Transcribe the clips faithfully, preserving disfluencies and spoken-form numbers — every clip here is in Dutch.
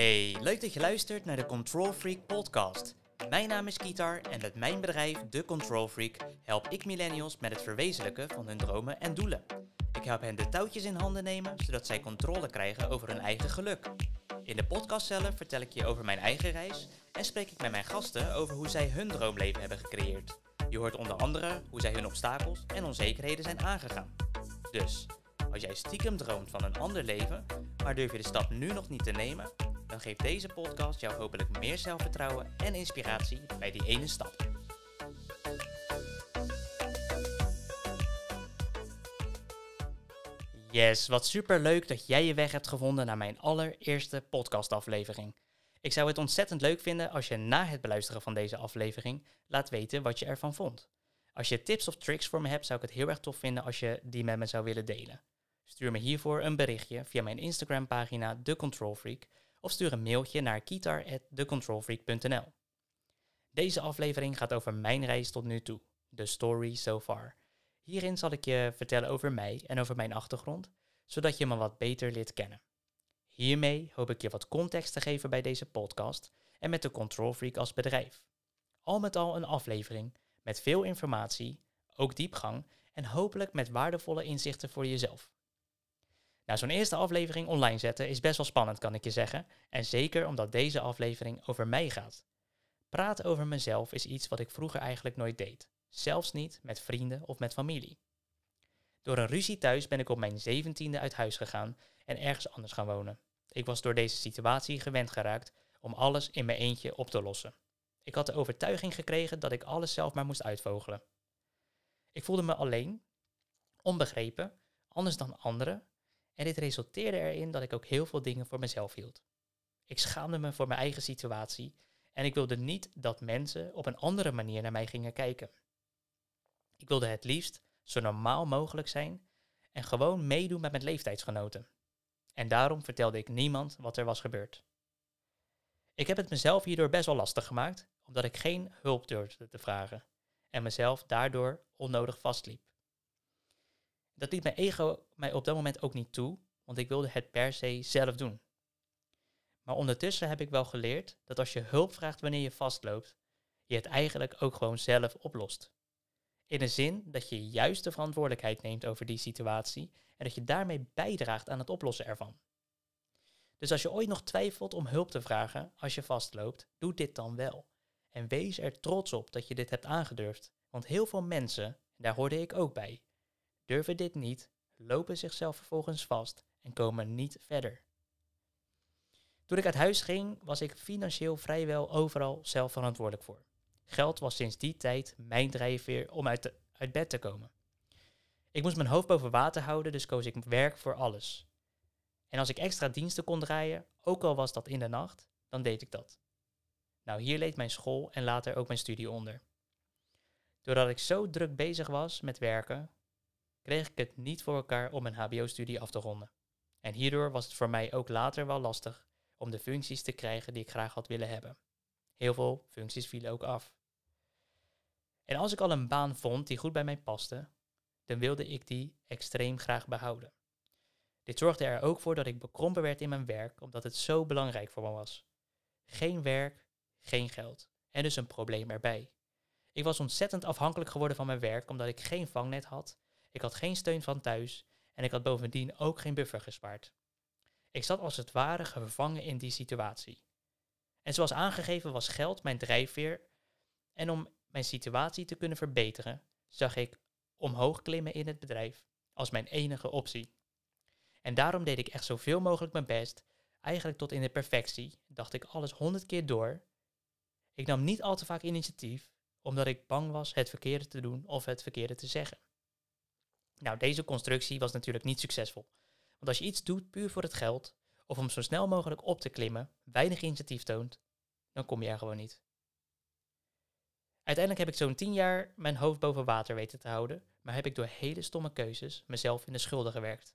Hey, leuk dat je luistert naar de Control Freak podcast. Mijn naam is Kitar en met mijn bedrijf, de Control Freak, help ik millennials met het verwezenlijken van hun dromen en doelen. Ik help hen de touwtjes in handen nemen, zodat zij controle krijgen over hun eigen geluk. In de podcast zelf vertel ik je over mijn eigen reis en spreek ik met mijn gasten over hoe zij hun droomleven hebben gecreëerd. Je hoort onder andere hoe zij hun obstakels en onzekerheden zijn aangegaan. Dus, als jij stiekem droomt van een ander leven, maar durf je de stap nu nog niet te nemen, dan geeft deze podcast jou hopelijk meer zelfvertrouwen en inspiratie bij die ene stap. Yes, wat super leuk dat jij je weg hebt gevonden naar mijn allereerste podcastaflevering. Ik zou het ontzettend leuk vinden als je na het beluisteren van deze aflevering laat weten wat je ervan vond. Als je tips of tricks voor me hebt, zou ik het heel erg tof vinden als je die met me zou willen delen. Stuur me hiervoor een berichtje via mijn Instagram pagina De Control Freak of stuur een mailtje naar kitar at the control freak dot n l. Deze aflevering gaat over mijn reis tot nu toe, the story so far. Hierin zal ik je vertellen over mij en over mijn achtergrond, zodat je me wat beter leert kennen. Hiermee hoop ik je wat context te geven bij deze podcast en met de Control Freak als bedrijf. Al met al een aflevering met veel informatie, ook diepgang en hopelijk met waardevolle inzichten voor jezelf. Nou, zo'n eerste aflevering online zetten is best wel spannend, kan ik je zeggen. En zeker omdat deze aflevering over mij gaat. Praten over mezelf is iets wat ik vroeger eigenlijk nooit deed. Zelfs niet met vrienden of met familie. Door een ruzie thuis ben ik op mijn zeventiende uit huis gegaan en ergens anders gaan wonen. Ik was door deze situatie gewend geraakt om alles in mijn eentje op te lossen. Ik had de overtuiging gekregen dat ik alles zelf maar moest uitvogelen. Ik voelde me alleen, onbegrepen, anders dan anderen. En dit resulteerde erin dat ik ook heel veel dingen voor mezelf hield. Ik schaamde me voor mijn eigen situatie en ik wilde niet dat mensen op een andere manier naar mij gingen kijken. Ik wilde het liefst zo normaal mogelijk zijn en gewoon meedoen met mijn leeftijdsgenoten. En daarom vertelde ik niemand wat er was gebeurd. Ik heb het mezelf hierdoor best wel lastig gemaakt, omdat ik geen hulp durfde te vragen en mezelf daardoor onnodig vastliep. Dat liet mijn ego mij op dat moment ook niet toe, want ik wilde het per se zelf doen. Maar ondertussen heb ik wel geleerd dat als je hulp vraagt wanneer je vastloopt, je het eigenlijk ook gewoon zelf oplost. In de zin dat je juist de verantwoordelijkheid neemt over die situatie en dat je daarmee bijdraagt aan het oplossen ervan. Dus als je ooit nog twijfelt om hulp te vragen als je vastloopt, doe dit dan wel. En wees er trots op dat je dit hebt aangedurfd, want heel veel mensen, daar hoorde ik ook bij, durven dit niet, lopen zichzelf vervolgens vast en komen niet verder. Toen ik uit huis ging, was ik financieel vrijwel overal zelf verantwoordelijk voor. Geld was sinds die tijd mijn drijfveer om uit, de, uit bed te komen. Ik moest mijn hoofd boven water houden, dus koos ik werk voor alles. En als ik extra diensten kon draaien, ook al was dat in de nacht, dan deed ik dat. Nou, hier leed mijn school en later ook mijn studie onder. Doordat ik zo druk bezig was met werken, kreeg ik het niet voor elkaar om mijn hbo-studie af te ronden. En hierdoor was het voor mij ook later wel lastig om de functies te krijgen die ik graag had willen hebben. Heel veel functies vielen ook af. En als ik al een baan vond die goed bij mij paste, dan wilde ik die extreem graag behouden. Dit zorgde er ook voor dat ik bekrompen werd in mijn werk, omdat het zo belangrijk voor me was. Geen werk, geen geld en dus een probleem erbij. Ik was ontzettend afhankelijk geworden van mijn werk, omdat ik geen vangnet had. Ik had geen steun van thuis en ik had bovendien ook geen buffer gespaard. Ik zat als het ware gevangen in die situatie. En zoals aangegeven was geld mijn drijfveer en om mijn situatie te kunnen verbeteren, zag ik omhoog klimmen in het bedrijf als mijn enige optie. En daarom deed ik echt zoveel mogelijk mijn best, eigenlijk tot in de perfectie, dacht ik alles honderd keer door. Ik nam niet al te vaak initiatief, omdat ik bang was het verkeerde te doen of het verkeerde te zeggen. Nou, deze constructie was natuurlijk niet succesvol. Want als je iets doet puur voor het geld, of om zo snel mogelijk op te klimmen, weinig initiatief toont, dan kom je er gewoon niet. Uiteindelijk heb ik zo'n tien jaar mijn hoofd boven water weten te houden, maar heb ik door hele stomme keuzes mezelf in de schulden gewerkt.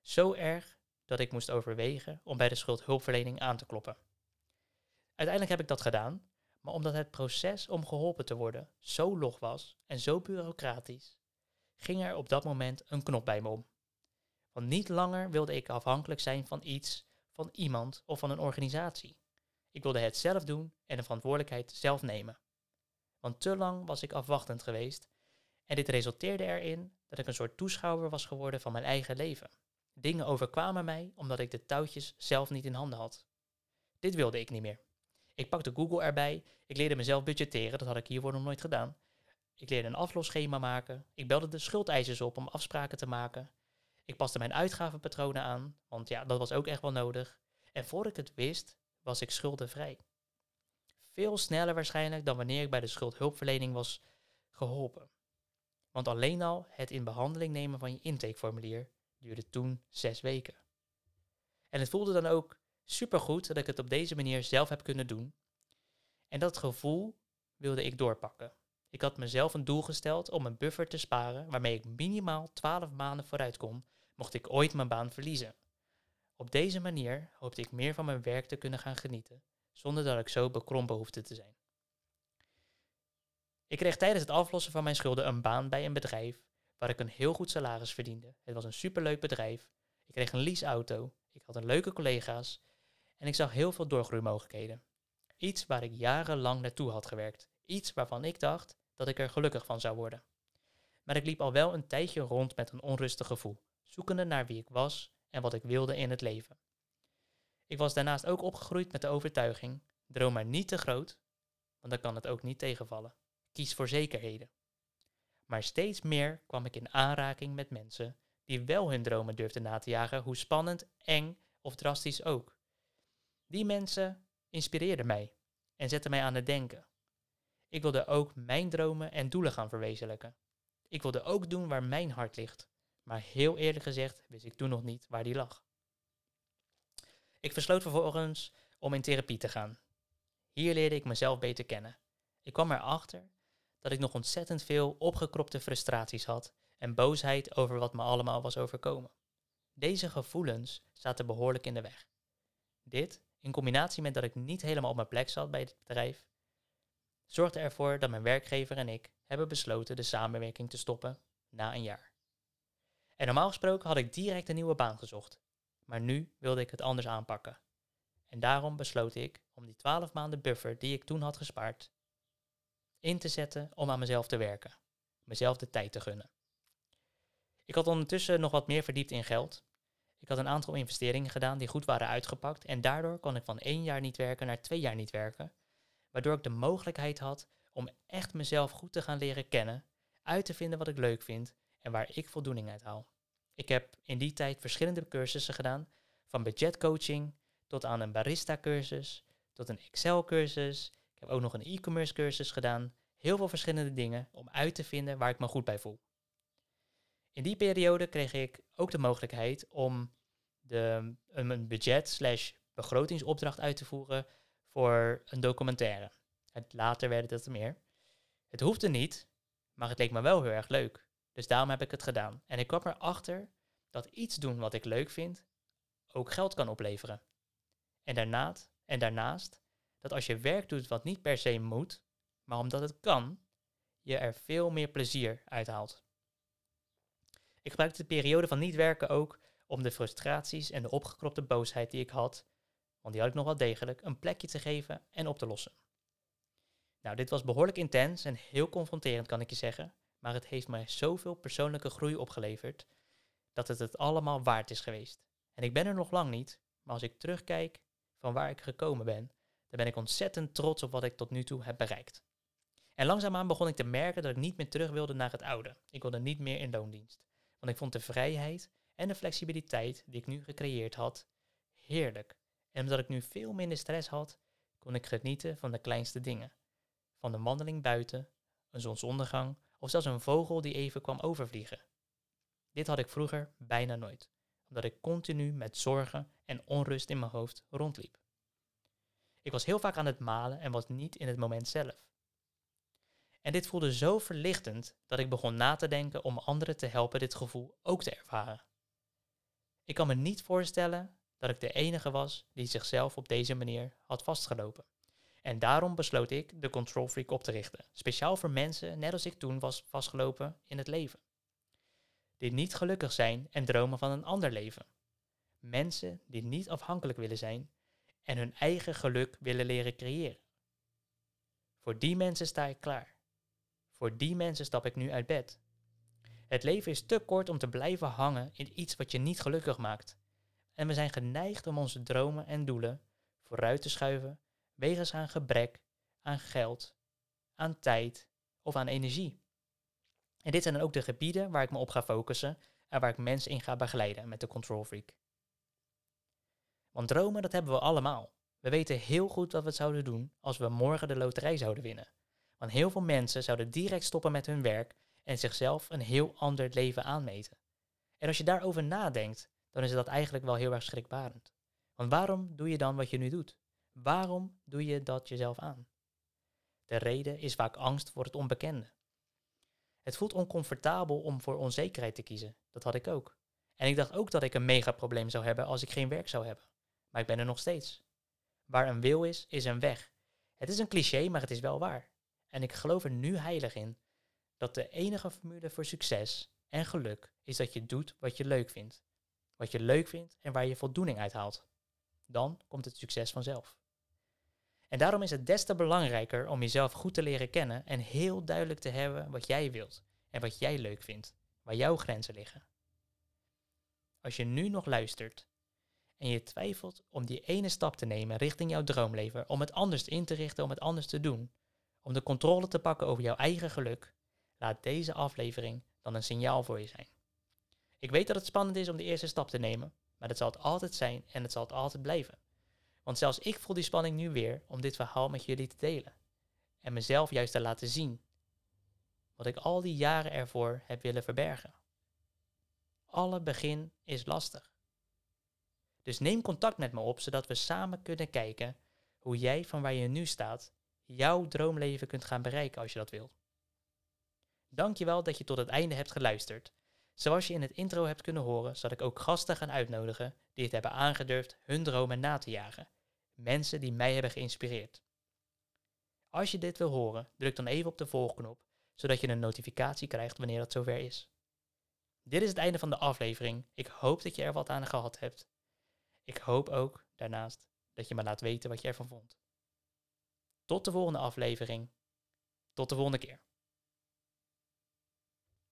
Zo erg dat ik moest overwegen om bij de schuldhulpverlening aan te kloppen. Uiteindelijk heb ik dat gedaan, maar omdat het proces om geholpen te worden zo log was en zo bureaucratisch, ging er op dat moment een knop bij me om. Want niet langer wilde ik afhankelijk zijn van iets van iemand of van een organisatie. Ik wilde het zelf doen en de verantwoordelijkheid zelf nemen. Want te lang was ik afwachtend geweest en dit resulteerde erin dat ik een soort toeschouwer was geworden van mijn eigen leven. Dingen overkwamen mij omdat ik de touwtjes zelf niet in handen had. Dit wilde ik niet meer. Ik pakte Google erbij, ik leerde mezelf budgetteren, dat had ik hiervoor nog nooit gedaan. Ik leerde een aflosschema maken, ik belde de schuldeisers op om afspraken te maken. Ik paste mijn uitgavenpatronen aan, want ja, dat was ook echt wel nodig. En voor ik het wist, was ik schuldenvrij. Veel sneller waarschijnlijk dan wanneer ik bij de schuldhulpverlening was geholpen. Want alleen al het in behandeling nemen van je intakeformulier duurde toen zes weken. En het voelde dan ook supergoed dat ik het op deze manier zelf heb kunnen doen. En dat gevoel wilde ik doorpakken. Ik had mezelf een doel gesteld om een buffer te sparen waarmee ik minimaal twaalf maanden vooruit kon, mocht ik ooit mijn baan verliezen. Op deze manier hoopte ik meer van mijn werk te kunnen gaan genieten, zonder dat ik zo bekrompen hoefde te zijn. Ik kreeg tijdens het aflossen van mijn schulden een baan bij een bedrijf waar ik een heel goed salaris verdiende. Het was een superleuk bedrijf. Ik kreeg een leaseauto. Ik had een leuke collega's. En ik zag heel veel doorgroeimogelijkheden. Iets waar ik jarenlang naartoe had gewerkt. Iets waarvan ik dacht dat ik er gelukkig van zou worden. Maar ik liep al wel een tijdje rond met een onrustig gevoel, zoekende naar wie ik was en wat ik wilde in het leven. Ik was daarnaast ook opgegroeid met de overtuiging, droom maar niet te groot, want dan kan het ook niet tegenvallen. Kies voor zekerheden. Maar steeds meer kwam ik in aanraking met mensen die wel hun dromen durfden na te jagen, hoe spannend, eng of drastisch ook. Die mensen inspireerden mij en zetten mij aan het denken. Ik wilde ook mijn dromen en doelen gaan verwezenlijken. Ik wilde ook doen waar mijn hart ligt, maar heel eerlijk gezegd wist ik toen nog niet waar die lag. Ik besloot vervolgens om in therapie te gaan. Hier leerde ik mezelf beter kennen. Ik kwam erachter dat ik nog ontzettend veel opgekropte frustraties had en boosheid over wat me allemaal was overkomen. Deze gevoelens zaten behoorlijk in de weg. Dit, in combinatie met dat ik niet helemaal op mijn plek zat bij het bedrijf, zorgde ervoor dat mijn werkgever en ik hebben besloten de samenwerking te stoppen na een jaar. En normaal gesproken had ik direct een nieuwe baan gezocht, maar nu wilde ik het anders aanpakken. En daarom besloot ik om die twaalf maanden buffer die ik toen had gespaard in te zetten om aan mezelf te werken, mezelf de tijd te gunnen. Ik had ondertussen nog wat meer verdiept in geld. Ik had een aantal investeringen gedaan die goed waren uitgepakt en daardoor kon ik van één jaar niet werken naar twee jaar niet werken, waardoor ik de mogelijkheid had om echt mezelf goed te gaan leren kennen, uit te vinden wat ik leuk vind en waar ik voldoening uit haal. Ik heb in die tijd verschillende cursussen gedaan, van budgetcoaching tot aan een barista-cursus, tot een Excel-cursus. Ik heb ook nog een e-commerce cursus gedaan, heel veel verschillende dingen om uit te vinden waar ik me goed bij voel. In die periode kreeg ik ook de mogelijkheid om de, een budget slash begrotingsopdracht uit te voeren voor een documentaire. Later werd het er meer. Het hoefde niet, maar het leek me wel heel erg leuk. Dus daarom heb ik het gedaan. En ik kwam erachter dat iets doen wat ik leuk vind ook geld kan opleveren. En daarnaast, en daarnaast dat als je werk doet wat niet per se moet, maar omdat het kan, je er veel meer plezier uit haalt. Ik gebruikte de periode van niet werken ook om de frustraties en de opgekropte boosheid die ik had, want die had ik nog wel degelijk, een plekje te geven en op te lossen. Nou, dit was behoorlijk intens en heel confronterend, kan ik je zeggen, maar het heeft mij zoveel persoonlijke groei opgeleverd dat het het allemaal waard is geweest. En ik ben er nog lang niet, maar als ik terugkijk van waar ik gekomen ben, dan ben ik ontzettend trots op wat ik tot nu toe heb bereikt. En langzaamaan begon ik te merken dat ik niet meer terug wilde naar het oude. Ik wilde niet meer in loondienst. Want ik vond de vrijheid en de flexibiliteit die ik nu gecreëerd had heerlijk. En omdat ik nu veel minder stress had, kon ik genieten van de kleinste dingen. Van de wandeling buiten, een zonsondergang of zelfs een vogel die even kwam overvliegen. Dit had ik vroeger bijna nooit, omdat ik continu met zorgen en onrust in mijn hoofd rondliep. Ik was heel vaak aan het malen en was niet in het moment zelf. En dit voelde zo verlichtend dat ik begon na te denken om anderen te helpen dit gevoel ook te ervaren. Ik kan me niet voorstellen dat ik de enige was die zichzelf op deze manier had vastgelopen. En daarom besloot ik de Control Freak op te richten, speciaal voor mensen net als ik toen was vastgelopen in het leven. Die niet gelukkig zijn en dromen van een ander leven. Mensen die niet afhankelijk willen zijn en hun eigen geluk willen leren creëren. Voor die mensen sta ik klaar. Voor die mensen stap ik nu uit bed. Het leven is te kort om te blijven hangen in iets wat je niet gelukkig maakt. En we zijn geneigd om onze dromen en doelen vooruit te schuiven wegens aan gebrek, aan geld, aan tijd of aan energie. En dit zijn dan ook de gebieden waar ik me op ga focussen en waar ik mensen in ga begeleiden met de Control Freak. Want dromen, dat hebben we allemaal. We weten heel goed wat we zouden doen als we morgen de loterij zouden winnen. Want heel veel mensen zouden direct stoppen met hun werk en zichzelf een heel ander leven aanmeten. En als je daarover nadenkt, dan is dat eigenlijk wel heel erg schrikbarend. Want waarom doe je dan wat je nu doet? Waarom doe je dat jezelf aan? De reden is vaak angst voor het onbekende. Het voelt oncomfortabel om voor onzekerheid te kiezen. Dat had ik ook. En ik dacht ook dat ik een mega probleem zou hebben als ik geen werk zou hebben. Maar ik ben er nog steeds. Waar een wil is, is een weg. Het is een cliché, maar het is wel waar. En ik geloof er nu heilig in dat de enige formule voor succes en geluk is dat je doet wat je leuk vindt. Wat je leuk vindt en waar je voldoening uit haalt. Dan komt het succes vanzelf. En daarom is het des te belangrijker om jezelf goed te leren kennen en heel duidelijk te hebben wat jij wilt en wat jij leuk vindt, waar jouw grenzen liggen. Als je nu nog luistert en je twijfelt om die ene stap te nemen richting jouw droomleven, om het anders in te richten, om het anders te doen, om de controle te pakken over jouw eigen geluk, laat deze aflevering dan een signaal voor je zijn. Ik weet dat het spannend is om de eerste stap te nemen, maar dat zal het altijd zijn en dat zal het altijd blijven. Want zelfs ik voel die spanning nu weer om dit verhaal met jullie te delen. En mezelf juist te laten zien. Wat ik al die jaren ervoor heb willen verbergen. Alle begin is lastig. Dus neem contact met me op, zodat we samen kunnen kijken hoe jij van waar je nu staat, jouw droomleven kunt gaan bereiken als je dat wilt. Dankjewel dat je tot het einde hebt geluisterd. Zoals je in het intro hebt kunnen horen, zal ik ook gasten gaan uitnodigen die het hebben aangedurfd hun dromen na te jagen. Mensen die mij hebben geïnspireerd. Als je dit wil horen, druk dan even op de volgknop, zodat je een notificatie krijgt wanneer dat zover is. Dit is het einde van de aflevering. Ik hoop dat je er wat aan gehad hebt. Ik hoop ook, daarnaast, dat je me laat weten wat je ervan vond. Tot de volgende aflevering. Tot de volgende keer.